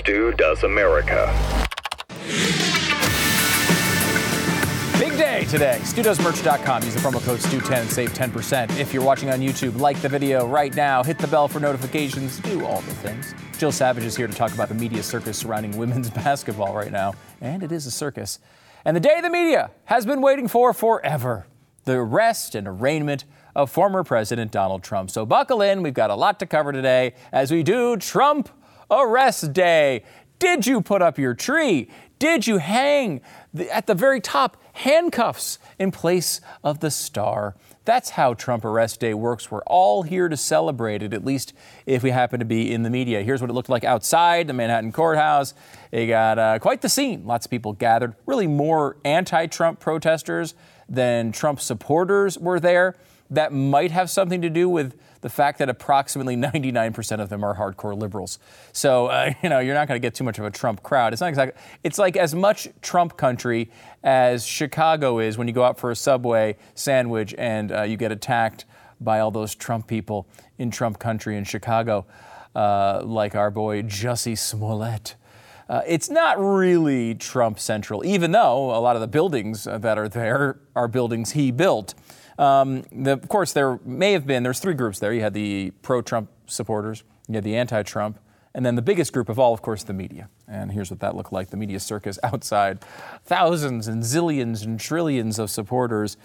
Stu Does America. Big day today. StudosMerch.com. Use the promo code STU10 and save 10%. If you're watching on YouTube, like the video right now. Hit the bell for notifications. Do all the things. Jill Savage is here to talk about the media circus surrounding women's basketball right now. And it is a circus. And the day the media has been waiting for forever. The arrest and arraignment of former President Donald Trump. So buckle in. We've got a lot to cover today as we do Trump Arrest Day. Did you put up your tree? Did you hang at the very top handcuffs in place of the star? That's how Trump Arrest Day works. We're all here to celebrate it, at least if we happen to be in the media. Here's what it looked like outside the Manhattan courthouse. They got quite the scene. Lots of people gathered. Really more anti-Trump protesters than Trump supporters were there. That might have something to do with the fact that approximately 99% of them are hardcore liberals. So, you're not going to get too much of a Trump crowd. It's not exactly. It's like as much Trump country as Chicago is when you go out for a Subway sandwich and you get attacked by all those Trump people in Trump country in Chicago, like our boy Jussie Smollett. It's not really Trump central, even though a lot of the buildings that are there are buildings he built. Of course, there may have been, there's three groups there. You had the pro-Trump supporters, you had the anti-Trump, and then the biggest group of all, of course, the media. And here's what that looked like, the media circus outside. Thousands and zillions and trillions of supporters,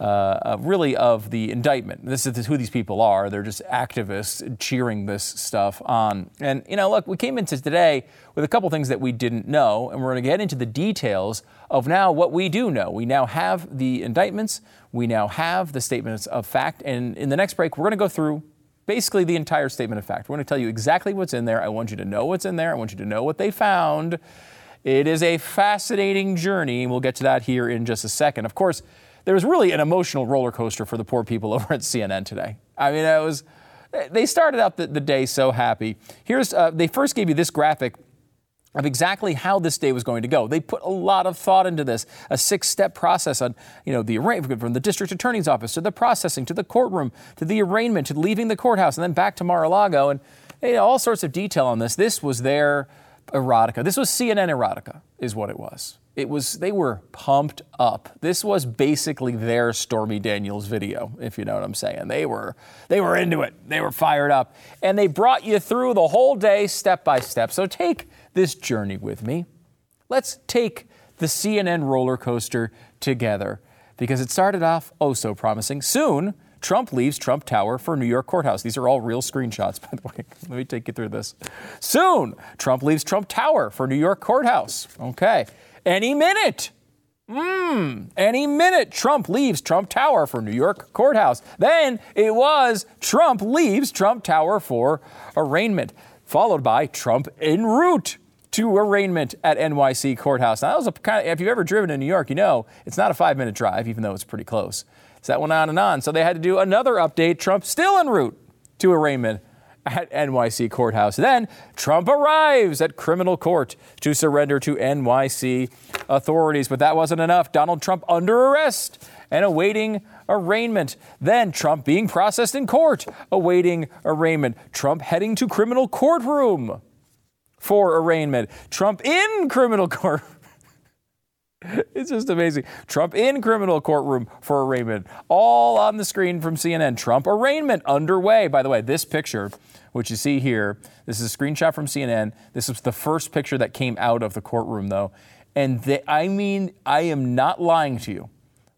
really, of the indictment. This is who these people are. They're just activists cheering this stuff on. And, look, we came into today with a couple things that we didn't know, and we're going to get into the details of now what we do know. We now have the indictments. We now have the statements of fact. And in the next break, we're going to go through basically the entire statement of fact. We're going to tell you exactly what's in there. I want you to know what's in there. I want you to know what they found. It is a fascinating journey. We'll get to that here in just a second. Of course, there was really an emotional roller coaster for the poor people over at CNN today. I mean, they started out the day so happy. Here's they first gave you this graphic of exactly how this day was going to go. They put a lot of thought into this, a six-step process on, the arraignment from the district attorney's office to the processing to the courtroom to the arraignment to leaving the courthouse and then back to Mar-a-Lago and all sorts of detail on this. This was their erotica. This was CNN erotica is what it was. They were pumped up. This was basically their Stormy Daniels video, if you know what I'm saying. They were into it. They were fired up. And they brought you through the whole day step by step. So take this journey with me. Let's take the CNN roller coaster together because it started off oh so promising. Soon, Trump leaves Trump Tower for New York courthouse. These are all real screenshots, by the way. Let me take you through this. Soon, Trump leaves Trump Tower for New York courthouse. Okay. Any minute, Trump leaves Trump Tower for New York courthouse. Then it was Trump leaves Trump Tower for arraignment, followed by Trump en route to arraignment at NYC courthouse. Now, that was if you've ever driven in New York, it's not a 5-minute drive, even though it's pretty close. So that went on and on. So they had to do another update. Trump still en route to arraignment at NYC courthouse. Then Trump arrives at criminal court to surrender to NYC authorities. But that wasn't enough. Donald Trump under arrest and awaiting arraignment. Then Trump being processed in court, awaiting arraignment. Trump heading to criminal courtroom for arraignment. Trump in criminal court. It's just amazing. Trump in criminal courtroom for arraignment. All on the screen from CNN. Trump arraignment underway. By the way, this picture, which you see here, this is a screenshot from CNN. This was the first picture that came out of the courtroom, though. And I am not lying to you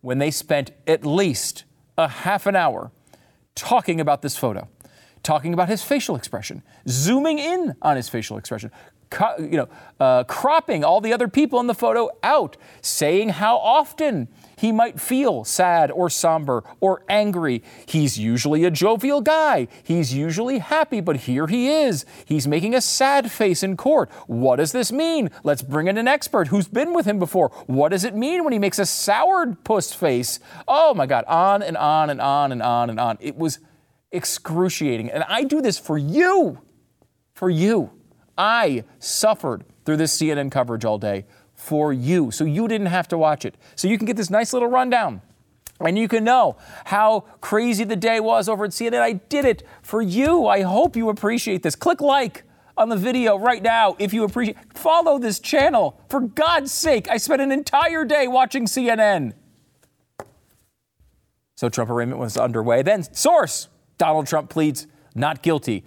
when they spent at least a half an hour talking about this photo, talking about his facial expression, zooming in on his facial expression, cropping all the other people in the photo out, saying how often he might feel sad or somber or angry. He's usually a jovial guy. He's usually happy, but here he is. He's making a sad face in court. What does this mean? Let's bring in an expert who's been with him before. What does it mean when he makes a sourpuss face? Oh my God, on and on and on and on and on. It was excruciating. And I do this for you, I suffered through this CNN coverage all day for you, so you didn't have to watch it. So you can get this nice little rundown, and you can know how crazy the day was over at CNN. I did it for you. I hope you appreciate this. Click like on the video right now if you appreciate. Follow this channel. For God's sake, I spent an entire day watching CNN. So Trump arraignment was underway. Then source, Donald Trump pleads not guilty.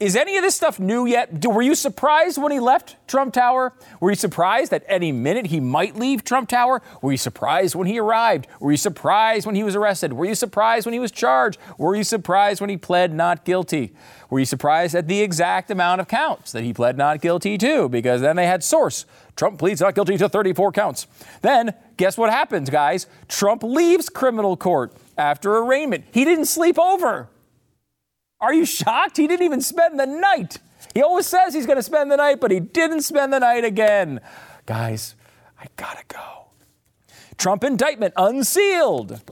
Is any of this stuff new yet? Were you surprised when he left Trump Tower? Were you surprised that any minute he might leave Trump Tower? Were you surprised when he arrived? Were you surprised when he was arrested? Were you surprised when he was charged? Were you surprised when he pled not guilty? Were you surprised at the exact amount of counts that he pled not guilty to? Because then they had source. Trump pleads not guilty to 34 counts. Then guess what happens, guys? Trump leaves criminal court after arraignment. He didn't sleep over. Are you shocked? He didn't even spend the night. He always says he's going to spend the night, but he didn't spend the night again. Guys, I gotta go. Trump indictment unsealed.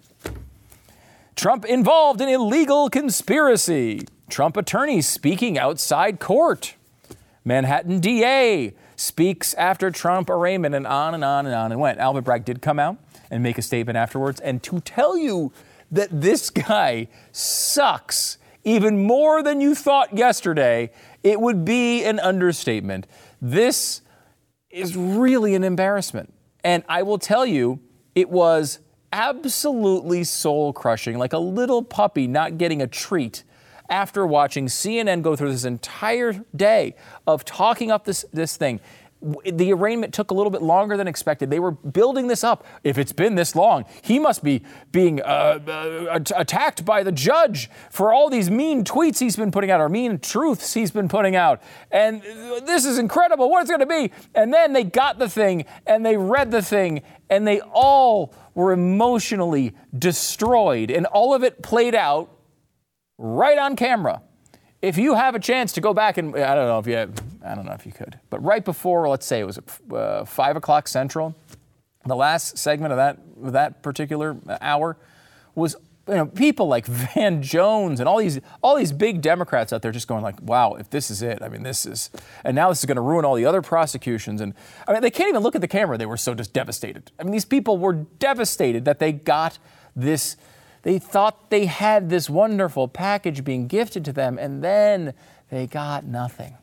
Trump involved in illegal conspiracy. Trump attorney speaking outside court. Manhattan DA speaks after Trump arraignment, and on and on and on and went. Alvin Bragg did come out and make a statement afterwards, and to tell you that this guy sucks even more than you thought yesterday, it would be an understatement. This is really an embarrassment. And I will tell you, it was absolutely soul-crushing, like a little puppy not getting a treat after watching CNN go through this entire day of talking up this thing. The arraignment took a little bit longer than expected. They were building this up. If it's been this long, he must be being attacked by the judge for all these mean tweets he's been putting out, or mean truths he's been putting out. And this is incredible. What it's going to be. And then they got the thing and they read the thing and they all were emotionally destroyed. And all of it played out right on camera. If you have a chance to go back and I don't know if you could, but right before, let's say it was 5 o'clock Central, the last segment of that particular hour was, people like Van Jones and all these big Democrats out there just going like, wow, if this is it, and now this is going to ruin all the other prosecutions. And they can't even look at the camera. They were so just devastated. These people were devastated that they got this. They thought they had this wonderful package being gifted to them, and then they got nothing.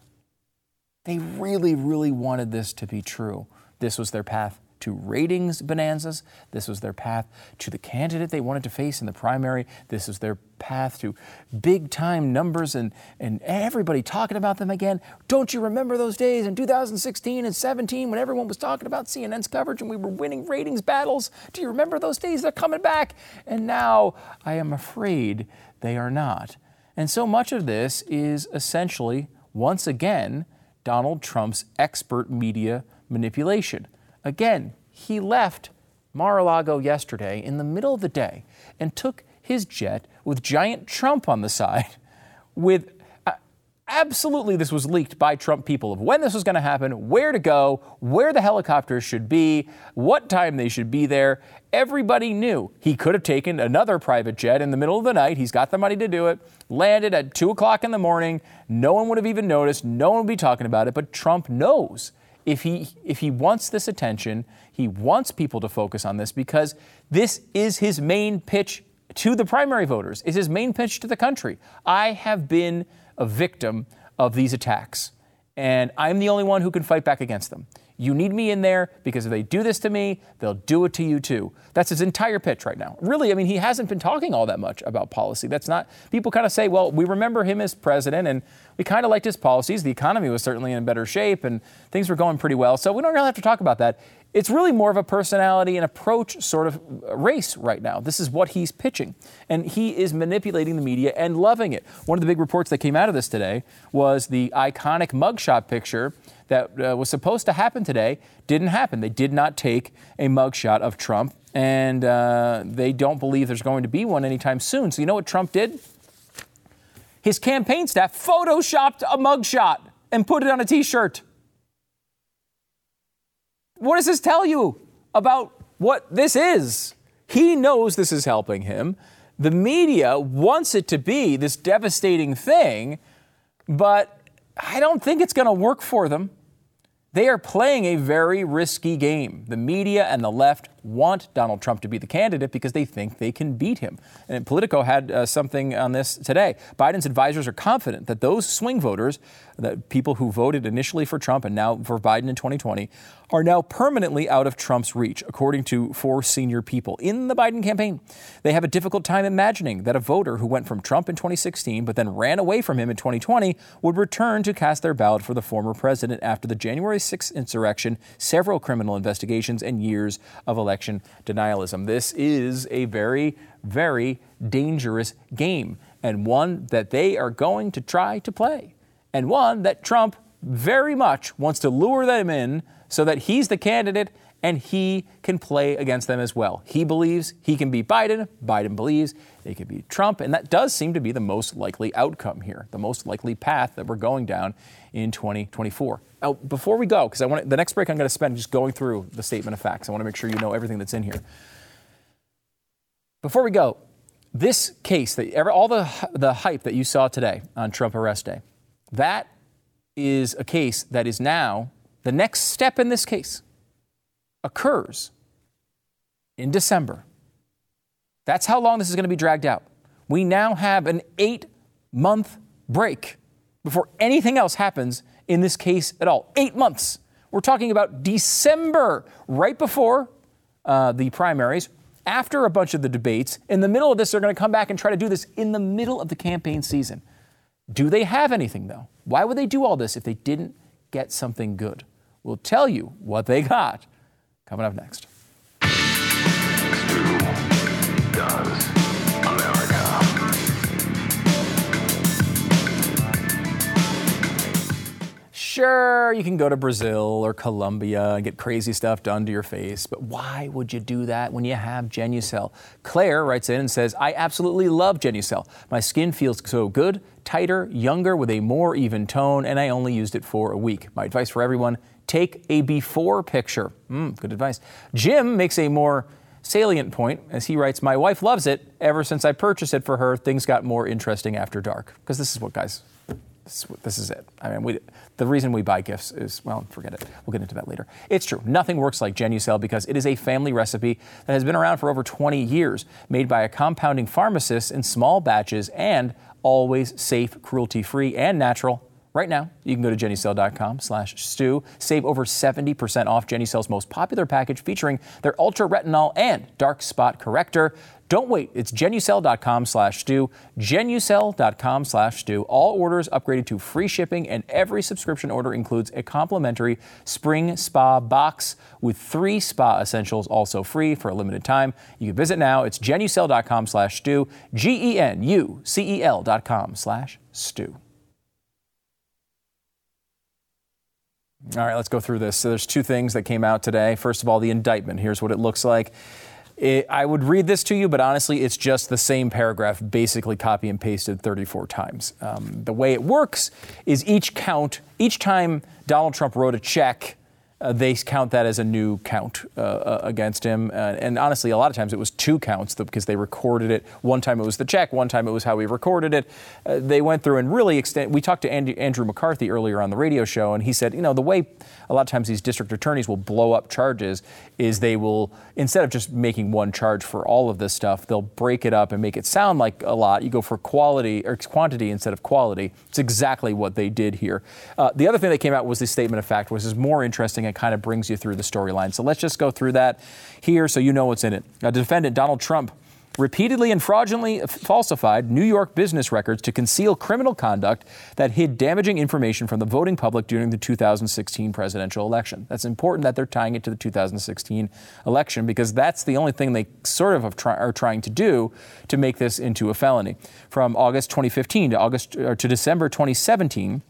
They really, really wanted this to be true. This was their path to ratings bonanzas. This was their path to the candidate they wanted to face in the primary. This was their path to big-time numbers and everybody talking about them again. Don't you remember those days in 2016 and 17 when everyone was talking about CNN's coverage and we were winning ratings battles? Do you remember those days? They're coming back. And now I am afraid they are not. And so much of this is essentially, once again, Donald Trump's expert media manipulation. Again, he left Mar-a-Lago yesterday in the middle of the day and took his jet with giant Trump on the side with absolutely this was leaked by Trump people of when this was going to happen, where to go, where the helicopters should be, what time they should be there. Everybody knew he could have taken another private jet in the middle of the night. He's got the money to do it. Landed at 2 o'clock in the morning. No one would have even noticed. No one would be talking about it. But Trump knows. If he wants this attention, he wants people to focus on this because this is his main pitch to the primary voters. It's his main pitch to the country. I have been a victim of these attacks, and I'm the only one who can fight back against them. You need me in there because if they do this to me, they'll do it to you too. That's his entire pitch right now. Really, he hasn't been talking all that much about policy. That's not, people kind of say, well, we remember him as president and we kind of liked his policies. The economy was certainly in better shape and things were going pretty well. So we don't really have to talk about that. It's really more of a personality and approach sort of race right now. This is what he's pitching. And he is manipulating the media and loving it. One of the big reports that came out of this today was the iconic mugshot picture that was supposed to happen today didn't happen. They did not take a mugshot of Trump, and they don't believe there's going to be one anytime soon. So you know what Trump did? His campaign staff photoshopped a mugshot and put it on a T-shirt. What does this tell you about what this is? He knows this is helping him. The media wants it to be this devastating thing, but I don't think it's going to work for them. They are playing a very risky game. The media and the left want Donald Trump to be the candidate because they think they can beat him. And Politico had something on this today. Biden's advisors are confident that those swing voters, the people who voted initially for Trump and now for Biden in 2020, are now permanently out of Trump's reach, according to four senior people in the Biden campaign. They have a difficult time imagining that a voter who went from Trump in 2016 but then ran away from him in 2020 would return to cast their ballot for the former president after the January 6th insurrection, several criminal investigations, and years of election denialism. This is a very, very dangerous game, and one that they are going to try to play, and one that Trump very much wants to lure them in so that he's the candidate and he can play against them as well. He believes he can beat Biden. Biden believes they can beat Trump. And that does seem to be the most likely outcome here, the most likely path that we're going down in 2024. Now, before we go, because I want the next break I'm going to spend just going through the statement of facts. I want to make sure you know everything that's in here. Before we go, this case, all the hype that you saw today on Trump Arrest Day, that is a case that is now the next step in this case occurs in December. That's how long this is going to be dragged out. We now have an 8-month break before anything else happens in this case at all. 8 months. We're talking about December, right before the primaries, after a bunch of the debates. In the middle of this, they're going to come back and try to do this in the middle of the campaign season. Do they have anything, though? Why would they do all this if they didn't get something good? We'll tell you what they got coming up next. Stu Does America. Sure, you can go to Brazil or Colombia and get crazy stuff done to your face, but why would you do that when you have Genucel? Claire writes in and says, I absolutely love Genucel. My skin feels so good, tighter, younger, with a more even tone, and I only used it for a week. My advice for everyone, take a before picture. Good advice. Jim makes a more salient point as he writes, my wife loves it. Ever since I purchased it for her, things got more interesting after dark. Because this is what, guys, this is it. I mean, the reason we buy gifts is, well, forget it. We'll get into that later. It's true. Nothing works like Genucel because it is a family recipe that has been around for over 20 years, made by a compounding pharmacist in small batches and always safe, cruelty-free, and natural. Right now, you can go to Genucel.com/stew. Save over 70% off Genucel's most popular package featuring their Ultra Retinol and Dark Spot Corrector. Don't wait. It's Genucel.com/stew. Genucel.com/stew. All orders upgraded to free shipping, and every subscription order includes a complimentary spring spa box with 3 spa essentials also free for a limited time. You can visit now. It's Genucel.com/stew. Genucel.com/stew. All right, let's go through this. So there's 2 things that came out today. First of all, the indictment. Here's what it looks like. I would read this to you, but honestly, it's just the same paragraph, basically copy and pasted 34 times. The way it works is each time Donald Trump wrote a check, they count that as a new count against him. And honestly, a lot of times it was 2 counts because they recorded it. One time it was the check. One time it was how he recorded it. They went through and really we talked to Andrew McCarthy earlier on the radio show, and he said, you know, the way a lot of times these district attorneys will blow up charges is they will, instead of just making one charge for all of this stuff, they'll break it up and make it sound like a lot. You go for quality or quantity instead of quality. It's exactly what they did here. The other thing that came out was the statement of fact, which is more interesting. It kind of brings you through the storyline. So let's just go through that here so you know what's in it. Defendant Donald Trump repeatedly and fraudulently falsified New York business records to conceal criminal conduct that hid damaging information from the voting public during the 2016 presidential election. That's important that they're tying it to the 2016 election because that's the only thing they sort of are trying to do to make this into a felony. From August 2015 to December 2017,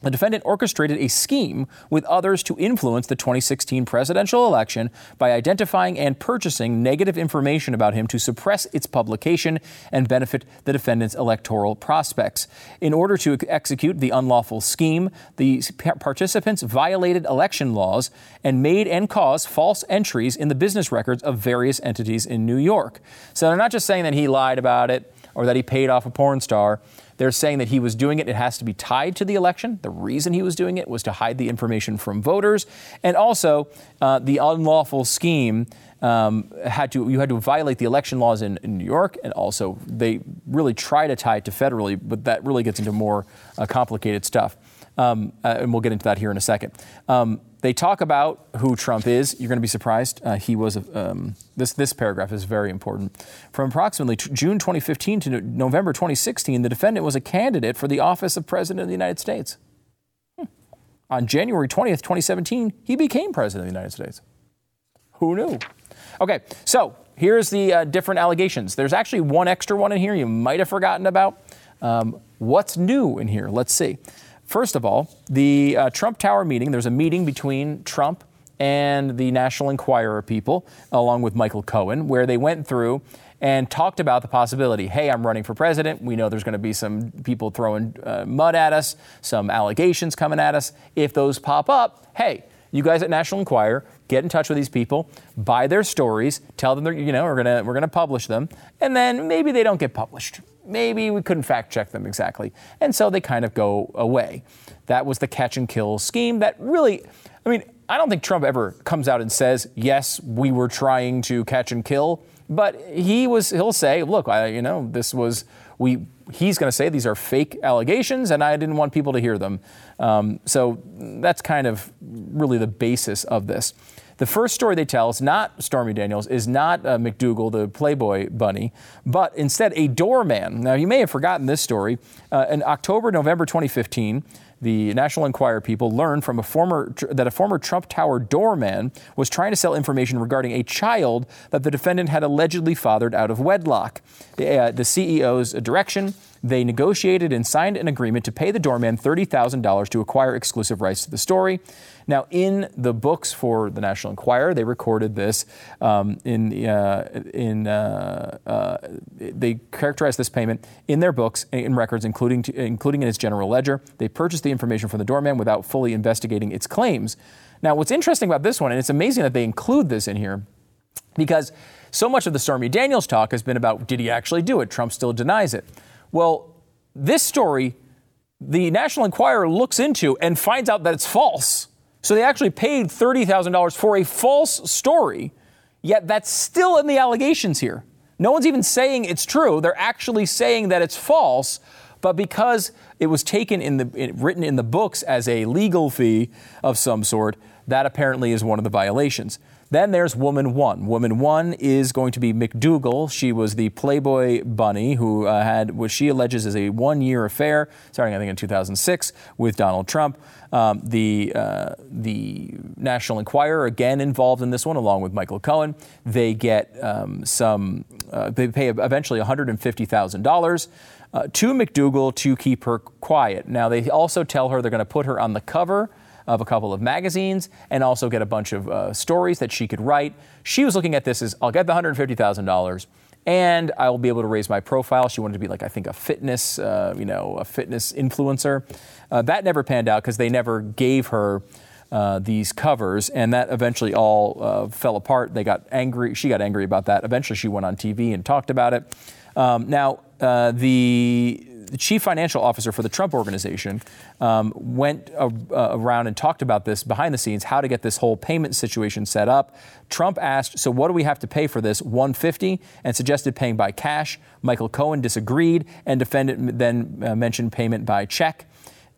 the defendant orchestrated a scheme with others to influence the 2016 presidential election by identifying and purchasing negative information about him to suppress its publication and benefit the defendant's electoral prospects. In order to execute the unlawful scheme, the participants violated election laws and made and caused false entries in the business records of various entities in New York. So they're not just saying that he lied about it or that he paid off a porn star. They're saying that he was doing it. It has to be tied to the election. The reason he was doing it was to hide the information from voters. And also the unlawful scheme had to violate the election laws in New York. And also they really try to tie it to federally, but that really gets into more complicated stuff. And we'll get into that here in a second. They talk about who Trump is. You're going to be surprised. He was this paragraph is very important. From approximately June 2015 to November 2016, the defendant was a candidate for the office of President of the United States. On January 20th, 2017, he became President of the United States. Who knew? Okay, so here's the different allegations. There's actually one extra one in here you might have forgotten about. What's new in here? Let's see. First of all, the Trump Tower meeting, there's a meeting between Trump and the National Enquirer people, along with Michael Cohen, where they went through and talked about the possibility, hey, I'm running for president. We know there's going to be some people throwing mud at us, some allegations coming at us. If those pop up, hey, you guys at National Enquirer, get in touch with these people, buy their stories, tell them we're going to publish them, and then maybe they don't get published. Maybe we couldn't fact check them exactly. And so they kind of go away. That was the catch and kill scheme that really, I mean, I don't think Trump ever comes out and says, yes, we were trying to catch and kill. But he'll say, look, he's going to say these are fake allegations and I didn't want people to hear them. So that's kind of really the basis of this. The first story they tell is not Stormy Daniels, is not McDougal, the Playboy bunny, but instead a doorman. Now, you may have forgotten this story. In October, November 2015, the National Enquirer people learned from a former Trump Tower doorman was trying to sell information regarding a child that the defendant had allegedly fathered out of wedlock. The CEO's direction, they negotiated and signed an agreement to pay the doorman $30,000 to acquire exclusive rights to the story. Now, in the books for the National Enquirer, they recorded this. They characterized this payment in their books and records, including in its general ledger. They purchased the information from the doorman without fully investigating its claims. Now, what's interesting about this one, and it's amazing that they include this in here, because so much of the Stormy Daniels talk has been about, did he actually do it? Trump still denies it. Well, this story, the National Enquirer looks into and finds out that it's false. So they actually paid $30,000 for a false story, yet that's still in the allegations here. No one's even saying it's true. They're actually saying that it's false. But because it was taken written in the books as a legal fee of some sort, that apparently is one of the violations. Then there's Woman One. Woman One is going to be McDougal. She was the Playboy bunny who had what she alleges is a one-year affair, starting I think in 2006, with Donald Trump. The National Enquirer again involved in this one, along with Michael Cohen. They get they pay eventually $150,000. To McDougal to keep her quiet. Now, they also tell her they're going to put her on the cover of a couple of magazines and also get a bunch of stories that she could write. She was looking at this as, I'll get the $150,000 and I will be able to raise my profile. She wanted to be like, I think, a fitness influencer. That never panned out because they never gave her these covers, and that eventually all fell apart. They got angry. She got angry about that. Eventually, she went on TV and talked about it. The chief financial officer for the Trump Organization went around and talked about this behind the scenes, how to get this whole payment situation set up. Trump asked, so what do we have to pay for this, $150, and suggested paying by cash. Michael Cohen disagreed, and defendant then mentioned payment by check.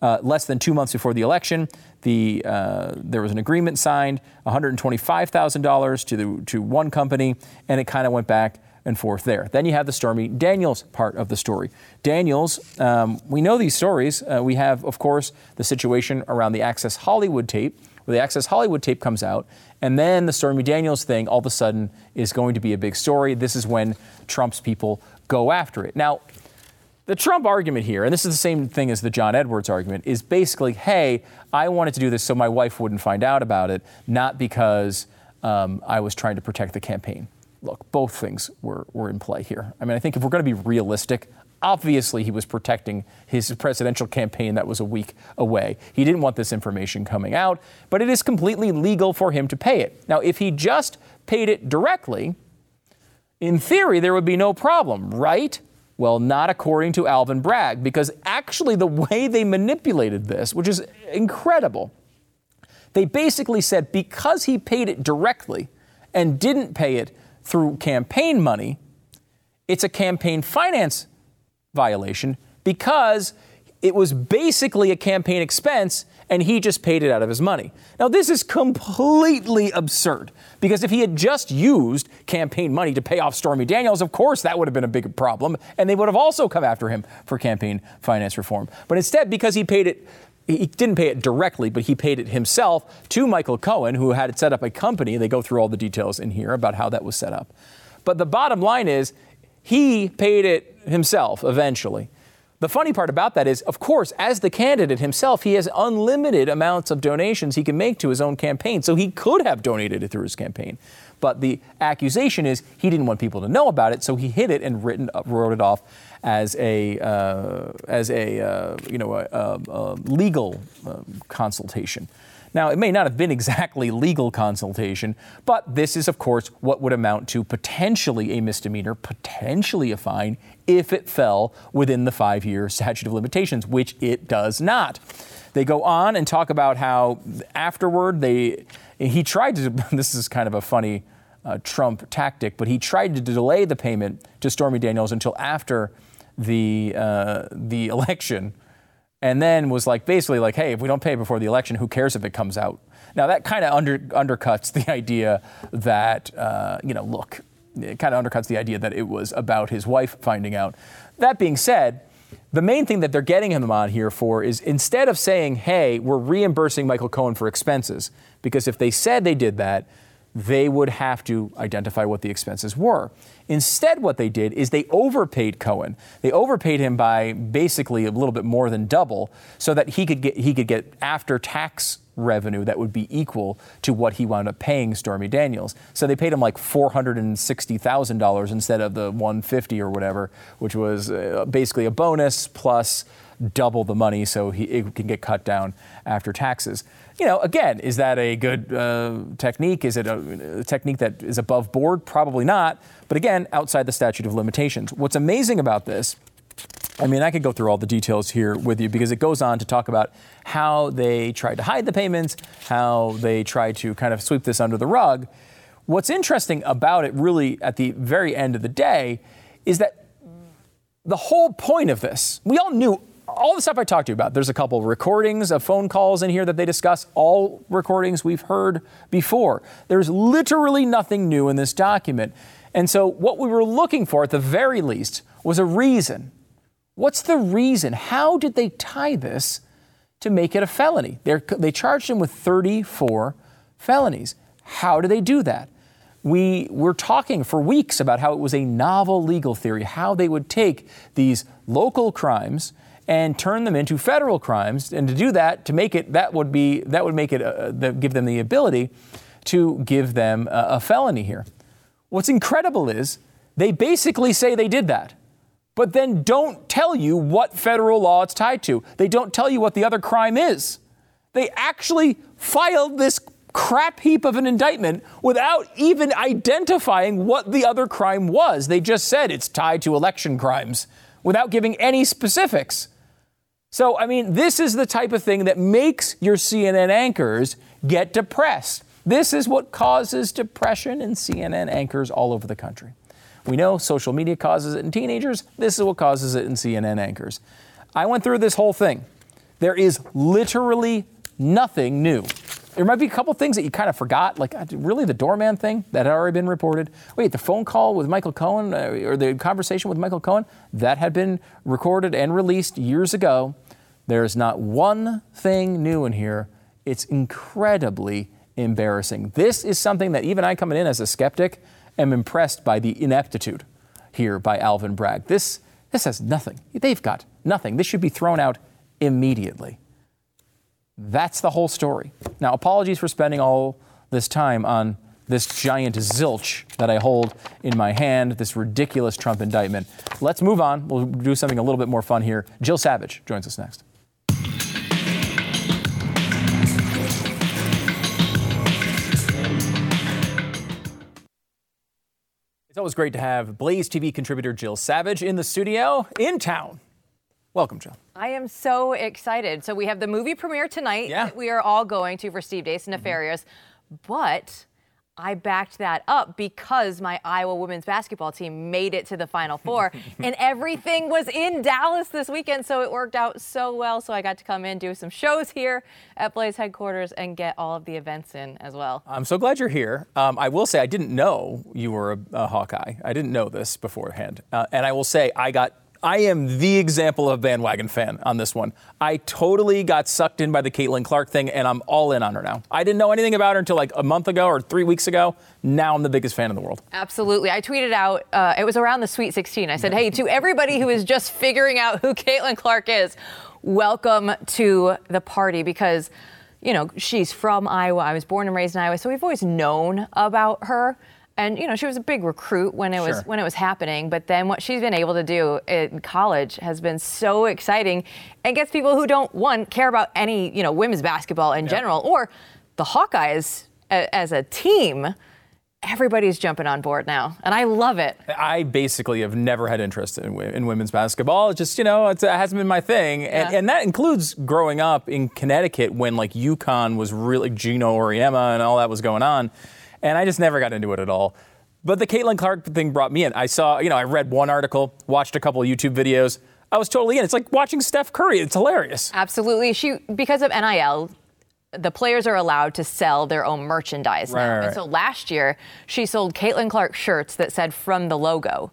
Less than 2 months before the election, there was an agreement signed, $125,000 to one company, and it kind of went back and forth there. Then you have the Stormy Daniels part of the story. Daniels, we know these stories. We have, of course, the situation around the Access Hollywood tape, where the Access Hollywood tape comes out, and then the Stormy Daniels thing all of a sudden is going to be a big story. This is when Trump's people go after it. Now, the Trump argument here, and this is the same thing as the John Edwards argument, is basically, hey, I wanted to do this so my wife wouldn't find out about it, not because I was trying to protect the campaign. Look, both things were in play here. I mean, I think if we're going to be realistic, obviously he was protecting his presidential campaign that was a week away. He didn't want this information coming out, but it is completely legal for him to pay it. Now, if he just paid it directly, in theory, there would be no problem, right? Well, not according to Alvin Bragg, because actually the way they manipulated this, which is incredible, they basically said because he paid it directly and didn't pay it through campaign money, it's a campaign finance violation because it was basically a campaign expense and he just paid it out of his money. Now, this is completely absurd, because if he had just used campaign money to pay off Stormy Daniels, of course, that would have been a big problem. And they would have also come after him for campaign finance reform. But instead, because he paid it, he didn't pay it directly, but he paid it himself to Michael Cohen, who had set up a company. They go through all the details in here about how that was set up. But the bottom line is he paid it himself eventually. The funny part about that is, of course, as the candidate himself, he has unlimited amounts of donations he can make to his own campaign. So he could have donated it through his campaign. But the accusation is he didn't want people to know about it. So he hid it and wrote it off as a legal consultation. Now, it may not have been exactly legal consultation, but this is, of course, what would amount to potentially a misdemeanor, potentially a fine, if it fell within the 5-year statute of limitations, which it does not. They go on and talk about how afterward he tried to, this is kind of a funny Trump tactic, but he tried to delay the payment to Stormy Daniels until after the election. And then was like, basically like, hey, if we don't pay before the election, who cares if it comes out? Now, that kind of undercuts the idea that, it kind of undercuts the idea that it was about his wife finding out. That being said, the main thing that they're getting him on here for is, instead of saying, hey, we're reimbursing Michael Cohen for expenses, because if they said they did that, they would have to identify what the expenses were. Instead, what they did is they overpaid Cohen. They overpaid him by basically a little bit more than double, so that he could get after-tax revenue that would be equal to what he wound up paying Stormy Daniels. So they paid him like $460,000 instead of the $150,000 or whatever, which was basically a bonus plus double the money, so it can get cut down after taxes. You know, again, is that a good technique? Is it a technique that is above board? Probably not. But again, outside the statute of limitations. What's amazing about this, I mean, I could go through all the details here with you, because it goes on to talk about how they tried to hide the payments, how they tried to kind of sweep this under the rug. What's interesting about it, really, at the very end of the day, is that the whole point of this, we all knew. All the stuff I talked to you about, there's a couple of recordings of phone calls in here that they discuss, all recordings we've heard before. There's literally nothing new in this document. And so what we were looking for, at the very least, was a reason. What's the reason? How did they tie this to make it a felony? They charged him with 34 felonies. How do they do that? We were talking for weeks about how it was a novel legal theory, how they would take these local crimes and turn them into federal crimes, and to do that, to make it, give them the ability to give them a felony here. What's incredible is they basically say they did that, but then don't tell you what federal law it's tied to. They don't tell you what the other crime is. They actually filed this crap heap of an indictment without even identifying what the other crime was. They just said it's tied to election crimes without giving any specifics. So, I mean, this is the type of thing that makes your CNN anchors get depressed. This is what causes depression in CNN anchors all over the country. We know social media causes it in teenagers. This is what causes it in CNN anchors. I went through this whole thing. There is literally nothing new. There might be a couple things that you kind of forgot, like really the doorman thing that had already been reported. Wait, the phone call with Michael Cohen or the conversation with Michael Cohen that had been recorded and released years ago. There's not one thing new in here. It's incredibly embarrassing. This is something that even I, coming in as a skeptic, am impressed by the ineptitude here by Alvin Bragg. This has nothing. They've got nothing. This should be thrown out immediately. That's the whole story. Now, apologies for spending all this time on this giant zilch that I hold in my hand, this ridiculous Trump indictment. Let's move on. We'll do something a little bit more fun here. Jill Savage joins us next. It's always great to have BlazeTV contributor Jill Savage in the studio in town. Welcome, Jill. I am so excited. So we have the movie premiere tonight that we are all going to for Steve Dace, Nefarious. But I backed that up because my Iowa women's basketball team made it to the Final Four, and everything was in Dallas this weekend, so it worked out so well. So I got to come in, do some shows here at Blaze headquarters, and get all of the events in as well. I'm so glad you're here. I will say I didn't know you were a Hawkeye. I didn't know this beforehand, and I will say I am the example of bandwagon fan on this one. I totally got sucked in by the Caitlin Clark thing, and I'm all in on her now. I didn't know anything about her until like a month ago or 3 weeks ago. Now I'm the biggest fan in the world. Absolutely. I tweeted out, it was around the Sweet 16. I said, hey, to everybody who is just figuring out who Caitlin Clark is, welcome to the party, because, you know, she's from Iowa. I was born and raised in Iowa, so we've always known about her. And, you know, she was a big recruit when it was when it was happening. But then what she's been able to do in college has been so exciting, and gets people who don't, one, care about any, you know, women's basketball in general, or the Hawkeyes as a team. Everybody's jumping on board now, and I love it. I basically have never had interest in women's basketball. It's just, you know, it hasn't been my thing. And that includes growing up in Connecticut when, like, UConn was really, Gino Auriemma and all that was going on. And I just never got into it at all. But the Caitlin Clark thing brought me in. I saw, you know, I read one article, watched a couple of YouTube videos. I was totally in. It's like watching Steph Curry. It's hilarious. Absolutely. She, because of NIL, the players are allowed to sell their own merchandise now. And so last year, she sold Caitlin Clark shirts that said "From the Logo,"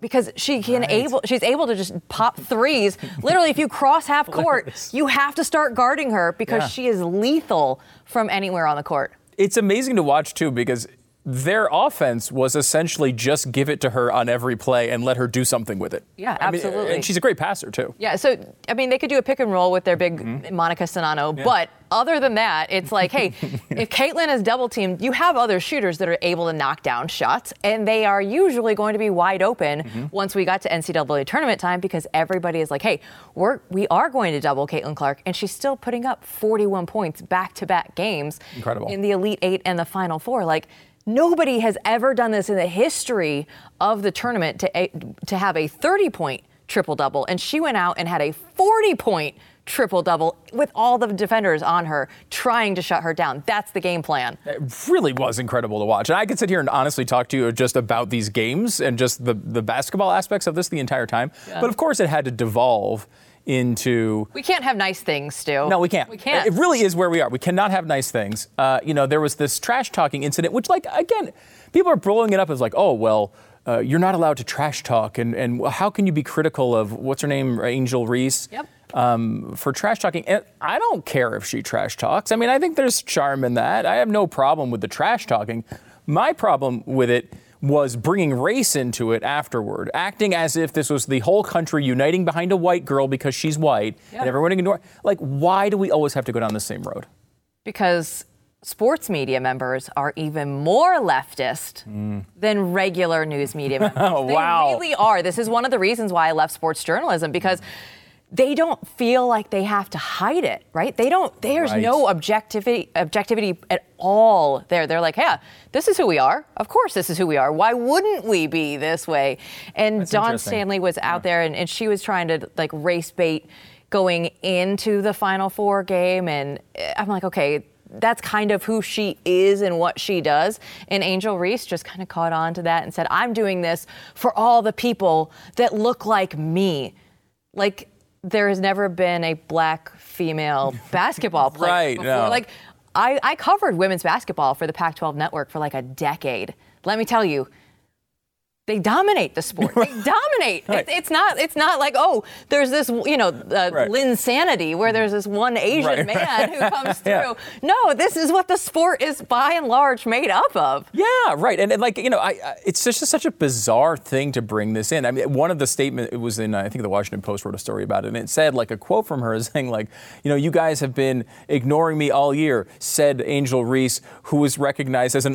because she can she's able to just pop threes. Literally, if you cross half court, you have to start guarding her, because she is lethal from anywhere on the court. It's amazing to watch, too, because their offense was essentially just give it to her on every play and let her do something with it. Yeah, absolutely. I mean, and she's a great passer, too. Yeah, so, I mean, they could do a pick and roll with their big Monica Sonano, but other than that, it's like, hey, if Caitlin is double-teamed, you have other shooters that are able to knock down shots, and they are usually going to be wide open once we got to NCAA tournament time, because everybody is like, hey, we are going to double Caitlin Clark, and she's still putting up 41 points back-to-back games. Incredible. In the Elite Eight and the Final Four. Like, nobody has ever done this in the history of the tournament, to have a 30-point triple-double, and she went out and had a 40-point triple-double with all the defenders on her trying to shut her down. That's the game plan. It really was incredible to watch. And I could sit here and honestly talk to you just about these games and just the basketball aspects of this the entire time. Yeah. But, of course, it had to devolve into... We can't have nice things, Stu. No, we can't. We can't. It really is where we are. We cannot have nice things. You know, there was this trash-talking incident, which, like, again, people are blowing it up as like, oh, well... you're not allowed to trash talk, and how can you be critical of, what's her name, Angel Reese, for trash talking? And I don't care if she trash talks. I mean, I think there's charm in that. I have no problem with the trash talking. My problem with it was bringing race into it afterward, acting as if this was the whole country uniting behind a white girl because she's white, and everyone ignored. Like, why do we always have to go down the same road? Because... sports media members are even more leftist than regular news media members. They really are. This is one of the reasons why I left sports journalism, because they don't feel like they have to hide it, right? They don't. There's no objectivity at all there. They're like, yeah, this is who we are. Of course this is who we are. Why wouldn't we be this way? And that's Dawn Stanley was out there, and she was trying to, like, race bait going into the Final Four game. And I'm like, okay, that's kind of who she is and what she does. And Angel Reese just kind of caught on to that and said, I'm doing this for all the people that look like me. Like, there has never been a black female basketball player before. No. Like, I covered women's basketball for the Pac-12 network for like a decade. Let me tell you, they dominate the sport. They dominate. It's not like, oh, there's this, you know, Lynn Sanity, where there's this one Asian man who comes through. No, this is what the sport is by and large made up of. Yeah, right. And like, you know, it's just such a bizarre thing to bring this in. I mean, one of the statements, it was in, I think the Washington Post wrote a story about it, and it said, like, a quote from her saying, like, you know, you guys have been ignoring me all year, said Angel Reese, who was recognized as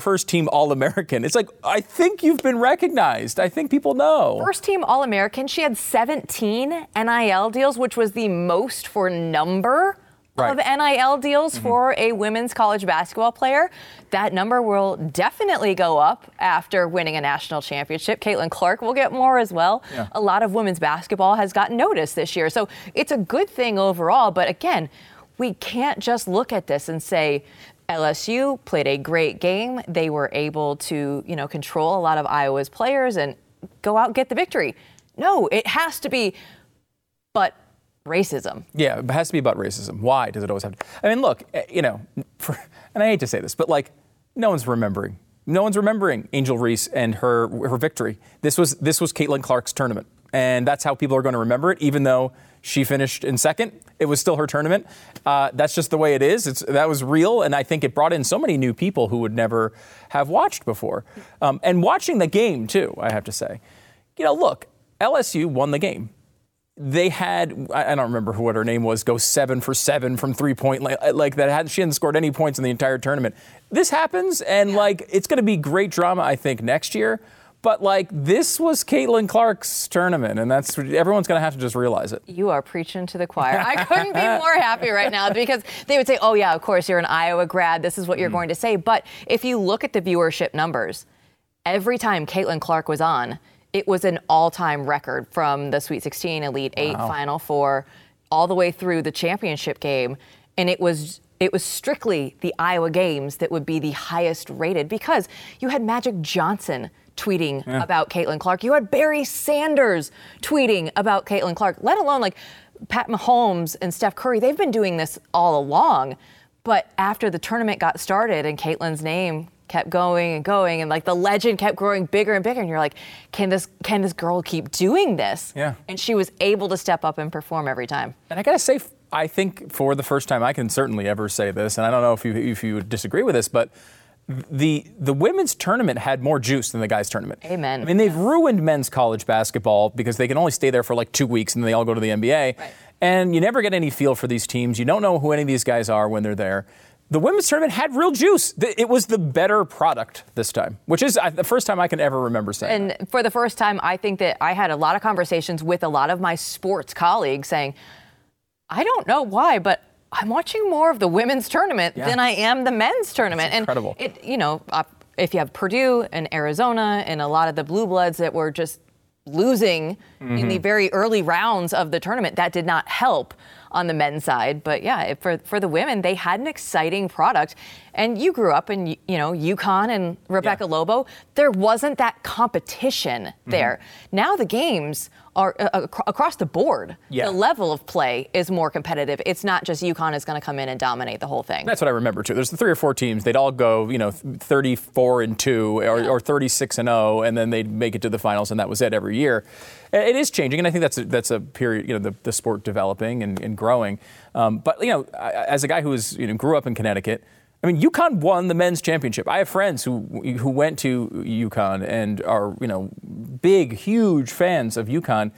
first-team All-American. It's like, I think you've been recognized. I think people know. First team All-American. She had 17 NIL deals, which was the most for number of NIL deals for a women's college basketball player. That number will definitely go up after winning a national championship. Caitlin Clark will get more as well. Yeah. A lot of women's basketball has gotten noticed this year. So it's a good thing overall. But again, we can't just look at this and say, LSU played a great game. They were able to, you know, control a lot of Iowa's players and go out and get the victory. No, it has to be but racism. Yeah, it has to be about racism. Why does it always have to? I mean, look, you know, and I hate to say this, but like, no one's remembering. No one's remembering Angel Reese and her victory. This was Caitlin Clark's tournament, and that's how people are going to remember it, even though she finished in second. It was still her tournament. That's just the way it is. That was real. And I think it brought in so many new people who would never have watched before. And watching the game, too, I have to say, you know, look, LSU won the game. They had, I don't remember what her name was, go 7 for 7 from 3-point like that. She hadn't scored any points in the entire tournament. This happens. And like, it's going to be great drama, I think, next year. But, like, this was Caitlin Clark's tournament, and that's everyone's going to have to just realize it. You are preaching to the choir. I couldn't be more happy right now because they would say, oh, yeah, of course, you're an Iowa grad. This is what you're going to say. But if you look at the viewership numbers, every time Caitlin Clark was on, it was an all-time record from the Sweet 16, Elite Eight, Final Four, all the way through the championship game. And it was strictly the Iowa games that would be the highest rated because you had Magic Johnson tweeting about Caitlin Clark. You had Barry Sanders tweeting about Caitlin Clark, let alone like Pat Mahomes and Steph Curry. They've been doing this all along. But after the tournament got started and Caitlin's name kept going and going and like the legend kept growing bigger and bigger, and you're like, can this girl keep doing this? Yeah. And she was able to step up and perform every time. And I got to say, I think for the first time, I can certainly ever say this, and I don't know if you would disagree with this, but the women's tournament had more juice than the guys' tournament. Amen. I mean, they've ruined men's college basketball because they can only stay there for like 2 weeks and they all go to the NBA. Right. And you never get any feel for these teams. You don't know who any of these guys are when they're there. The women's tournament had real juice. It was the better product this time, which is the first time I can ever remember saying. And for the first time, I think that I had a lot of conversations with a lot of my sports colleagues saying, I don't know why, but I'm watching more of the women's tournament than I am the men's tournament. That's incredible. And it, you know, if you have Purdue and Arizona and a lot of the blue bloods that were just losing in the very early rounds of the tournament, that did not help on the men's side. But yeah, for the women, they had an exciting product. And you grew up in, you know, UConn and Rebecca Lobo. There wasn't that competition there. Now the games are across the board. Yeah. The level of play is more competitive. It's not just UConn is going to come in and dominate the whole thing. That's what I remember too. There's the 3 or 4 teams. They'd all go, you know, 34-2 or 36-0, and then they'd make it to the finals, and that was it every year. It is changing, and I think that's a period, you know, the sport developing and growing. But, you know, as a guy who was, you know, grew up in Connecticut, I mean, UConn won the men's championship. I have friends who went to UConn and are, you know, big, huge fans of UConn.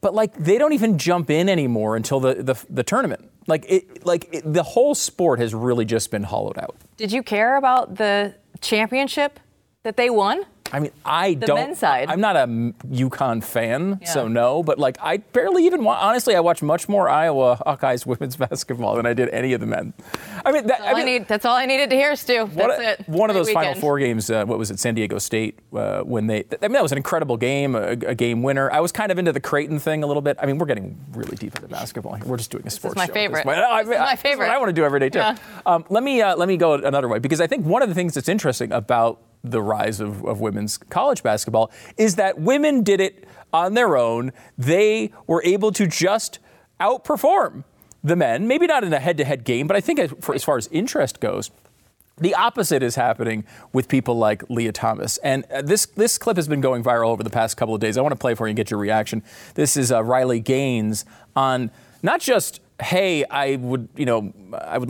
But, like, they don't even jump in anymore until the tournament. Like, the whole sport has really just been hollowed out. Did you care about the championship that they won? I mean, men's side. I'm not a UConn fan, so no. But, like, I barely even honestly, I watch much more Iowa Hawkeyes women's basketball than I did any of the men. I mean, that's all I needed to hear, Stu. That's it. One of those weekend. Final Four games, what was it, San Diego State, when they – I mean, that was an incredible game, a game winner. I was kind of into the Creighton thing a little bit. I mean, we're getting really deep into basketball here. We're just doing a sports show. This is my favorite. That's what I want to do every day, too. Yeah. Let me go another way, because I think one of the things that's interesting about the rise of women's college basketball is that women did it on their own. They were able to just outperform the men, maybe not in a head-to-head game, but I think as far as interest goes, the opposite is happening with people like Leah Thomas. And this clip has been going viral over the past couple of days. I want to play for you and get your reaction. This is Riley Gaines on not just, hey, I would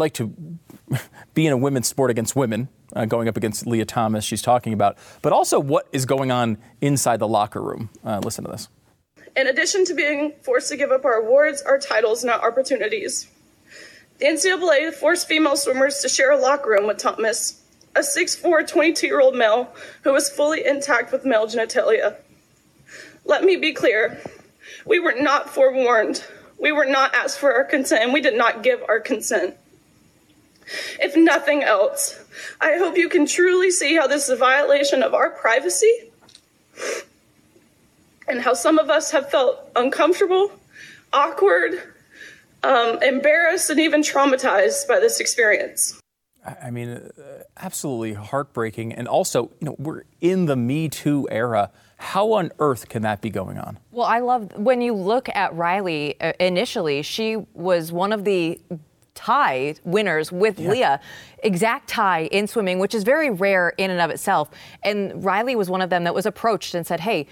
like to be in a women's sport against women, going up against Leah Thomas, she's talking about, but also what is going on inside the locker room. Listen to this. In addition to being forced to give up our awards, our titles, not opportunities, the NCAA forced female swimmers to share a locker room with Thomas, a 6'4", 22-year-old male who was fully intact with male genitalia. Let me be clear. We were not forewarned We were not asked for our consent, and we did not give our consent. If nothing else, I hope you can truly see how this is a violation of our privacy and how some of us have felt uncomfortable, awkward, embarrassed, and even traumatized by this experience. I mean, absolutely heartbreaking. And also, you know, we're in the Me Too era. How on earth can that be going on? Well, I love when you look at Riley initially, she was one of the tie winners with Leah, exact tie in swimming, which is very rare in and of itself. And Riley was one of them that was approached and said, hey,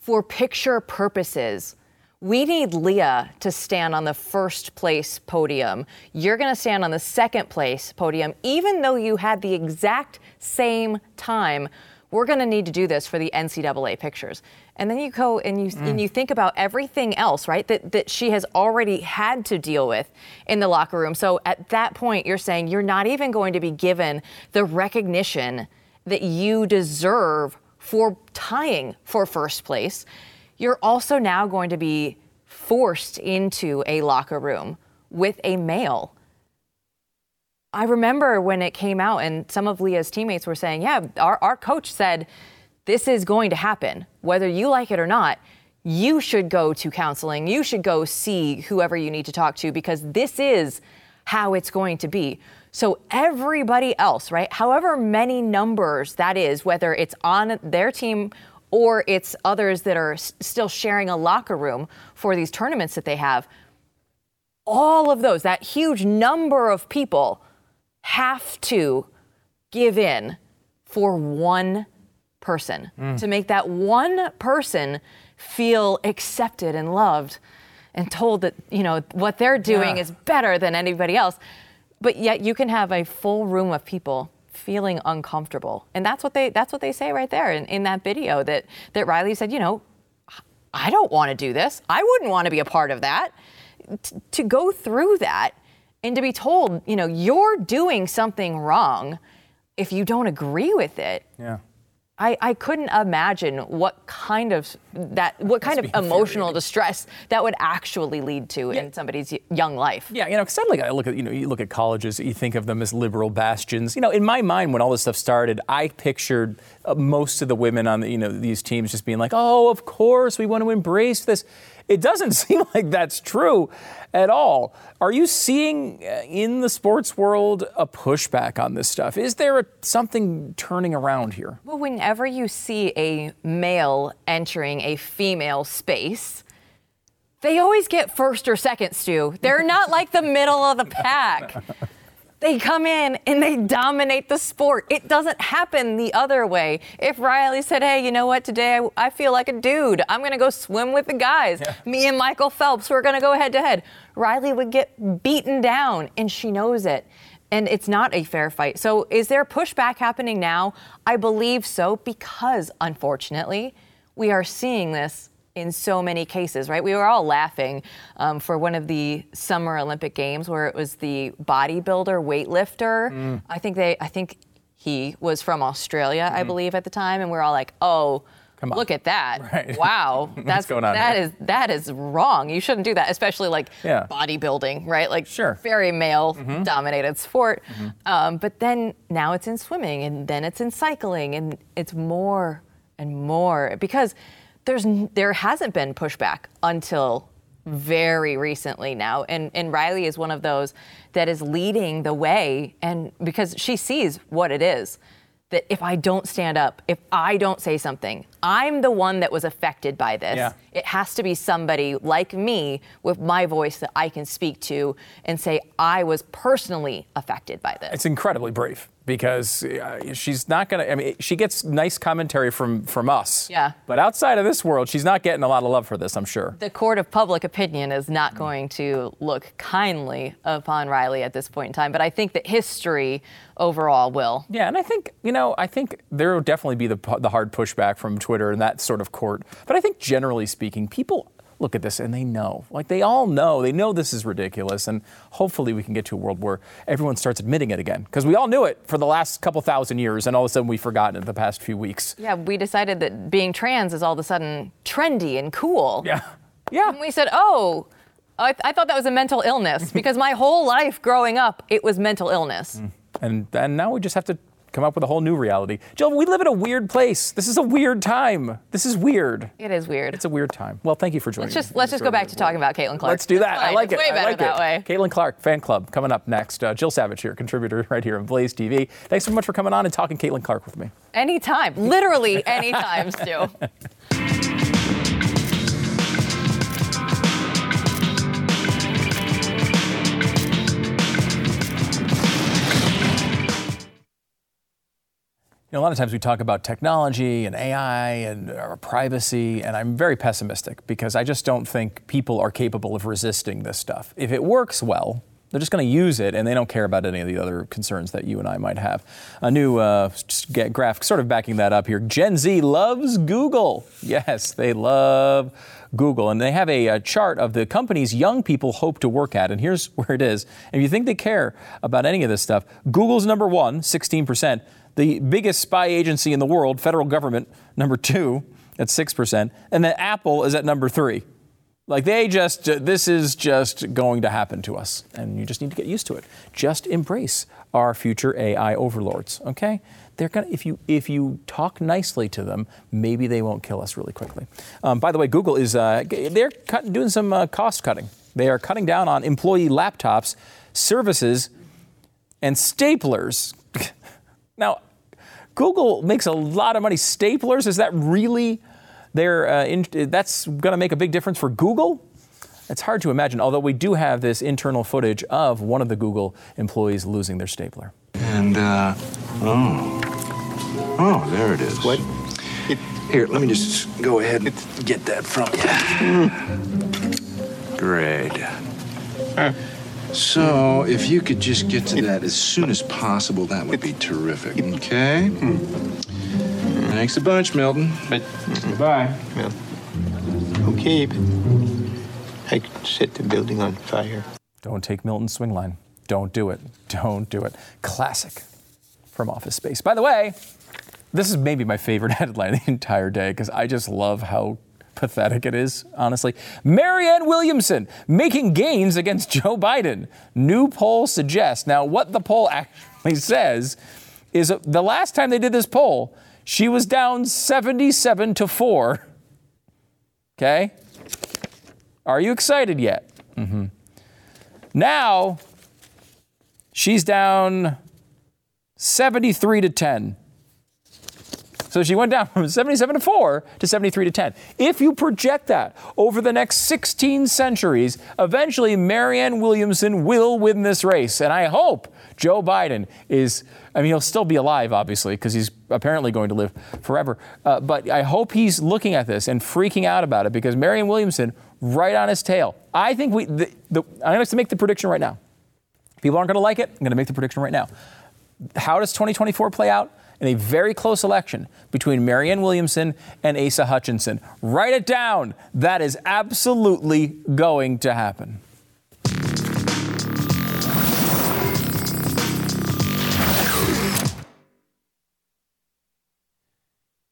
for picture purposes, we need Leah to stand on the first place podium. You're going to stand on the second place podium, even though you had the exact same time. We're going to need to do this for the NCAA pictures. And then you go and you think about everything else, right, that she has already had to deal with in the locker room. So at that point, you're saying you're not even going to be given the recognition that you deserve for tying for first place. You're also now going to be forced into a locker room with a male. I remember when it came out and some of Leah's teammates were saying, yeah, our coach said this is going to happen. Whether you like it or not, you should go to counseling. You should go see whoever you need to talk to because this is how it's going to be. So everybody else, right, however many numbers that is, whether it's on their team or it's others that are still sharing a locker room for these tournaments that they have, all of those, that huge number of people have to give in for one person to make that one person feel accepted and loved and told that, you know, what they're doing is better than anybody else. But yet you can have a full room of people feeling uncomfortable. And that's what they say right there in that video that Riley said, you know, I don't want to do this. I wouldn't want to be a part of that. To go through that and to be told, you know, you're doing something wrong if you don't agree with it. Yeah. I couldn't imagine what kind of emotional distress that would actually lead to in somebody's young life. Yeah, you know, suddenly you look at colleges, you think of them as liberal bastions. You know, in my mind, when all this stuff started, I pictured most of the women on these teams just being like, oh, of course, we want to embrace this. It doesn't seem like that's true at all. Are you seeing in the sports world a pushback on this stuff? Is there something turning around here? Well, whenever you see a male entering a female space, they always get first or second, Stu. They're not like the middle of the pack. They come in and they dominate the sport. It doesn't happen the other way. If Riley said, hey, you know what, today I feel like a dude. I'm going to go swim with the guys. Yeah. Me and Michael Phelps, we're going to go head to head. Riley would get beaten down, and she knows it. And it's not a fair fight. So is there pushback happening now? I believe so, because, unfortunately, we are seeing this in so many cases, right? We were all laughing for one of the Summer Olympic Games where it was the bodybuilder, weightlifter. I think he was from Australia, I believe, at the time, and we're all like, "Oh, look at that! Right. Wow, that's going on that is wrong. You shouldn't do that, especially bodybuilding, right? Like very male-dominated sport. But then now it's in swimming, and then it's in cycling, and it's more and more because." There hasn't been pushback until very recently now. And Riley is one of those that is leading the way, and because she sees what it is, that if I don't stand up, if I don't say something, I'm the one that was affected by this. Yeah. It has to be somebody like me with my voice that I can speak to and say, I was personally affected by this. It's incredibly brave. Because she's not going to, I mean, she gets nice commentary from us. Yeah. But outside of this world, she's not getting a lot of love for this, I'm sure. The court of public opinion is not going to look kindly upon Riley at this point in time. But I think that history overall will. Yeah, and I think there will definitely be the hard pushback from Twitter and that sort of court. But I think generally speaking, people look at this and they know. Like, they all know. They know this is ridiculous. And hopefully we can get to a world where everyone starts admitting it again. Because we all knew it for the last couple thousand years, and all of a sudden we've forgotten it the past few weeks. Yeah, we decided that being trans is all of a sudden trendy and cool. Yeah. And we said, oh, I thought that was a mental illness because my whole life growing up, it was mental illness. And now we just have to come up with a whole new reality. Jill, we live in a weird place. This is a weird time. This is weird. It is weird. It's a weird time. Well, thank you for joining us. Let's just go back to talking about Caitlin Clark. Let's do that. I like it. Way better that way. Caitlin Clark, fan club, coming up next. Jill Savage here, contributor right here on Blaze TV. Thanks so much for coming on and talking Caitlin Clark with me. Anytime. Literally anytime, Stu. You know, a lot of times we talk about technology and AI and our privacy, and I'm very pessimistic because I just don't think people are capable of resisting this stuff. If it works well, they're just going to use it, and they don't care about any of the other concerns that you and I might have. A new graph sort of backing that up here. Gen Z loves Google. Yes, they love Google. And they have a chart of the companies young people hope to work at. And here's where it is. If you think they care about any of this stuff, Google's number one, 16%. The biggest spy agency in the world, federal government, number two at 6%, and then Apple is at number 3. Like they just, this is just going to happen to us, and you just need to get used to it. Just embrace our future AI overlords, okay? They're gonna, if you talk nicely to them, maybe they won't kill us really quickly. By the way, Google is doing some cost cutting. They are cutting down on employee laptops, services, and staplers. Now, Google makes a lot of money. Staplers, is that really their? That's going to make a big difference for Google? It's hard to imagine, although we do have this internal footage of one of the Google employees losing their stapler. And, there it is. What? Here, let me just go ahead and get that from you. Great. So, if you could just get to that as soon as possible, that would be terrific, okay? Thanks a bunch, Milton. Bye-bye. Okay, but I could set the building on fire. Don't take Milton's swing line. Don't do it. Don't do it. Classic from Office Space. By the way, this is maybe my favorite headline the entire day because I just love how pathetic it is, honestly. Marianne Williamson making gains against Joe Biden. New poll suggests. Now, what the poll actually says is the last time they did this poll, she was down 77-4. Okay? Are you excited yet? Mm-hmm. Now, she's down 73-10. So she went down from 77-4 to 73-10. If you project that over the next 16 centuries, eventually Marianne Williamson will win this race. And I hope Joe Biden is, I mean, he'll still be alive, obviously, because he's apparently going to live forever. But I hope he's looking at this and freaking out about it because Marianne Williamson, right on his tail. I think I'm going to make the prediction right now. People aren't going to like it. I'm going to make the prediction right now. How does 2024 play out? In a very close election between Marianne Williamson and Asa Hutchinson. Write it down. That is absolutely going to happen.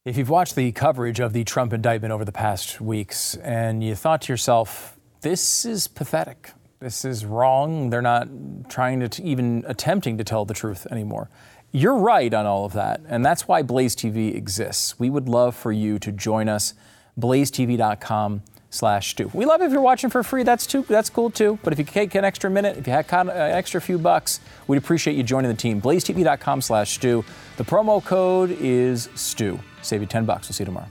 If you've watched the coverage of the Trump indictment over the past weeks and you thought to yourself, this is pathetic. This is wrong. They're not trying to even attempting to tell the truth anymore. You're right on all of that, and that's why Blaze TV exists. We would love for you to join us, blazetv.com/Stu. We love it if you're watching for free. That's cool, too. But if you take an extra minute, if you have an extra few bucks, we'd appreciate you joining the team. blazetv.com/Stu. The promo code is Stu. Save you $10. We'll see you tomorrow.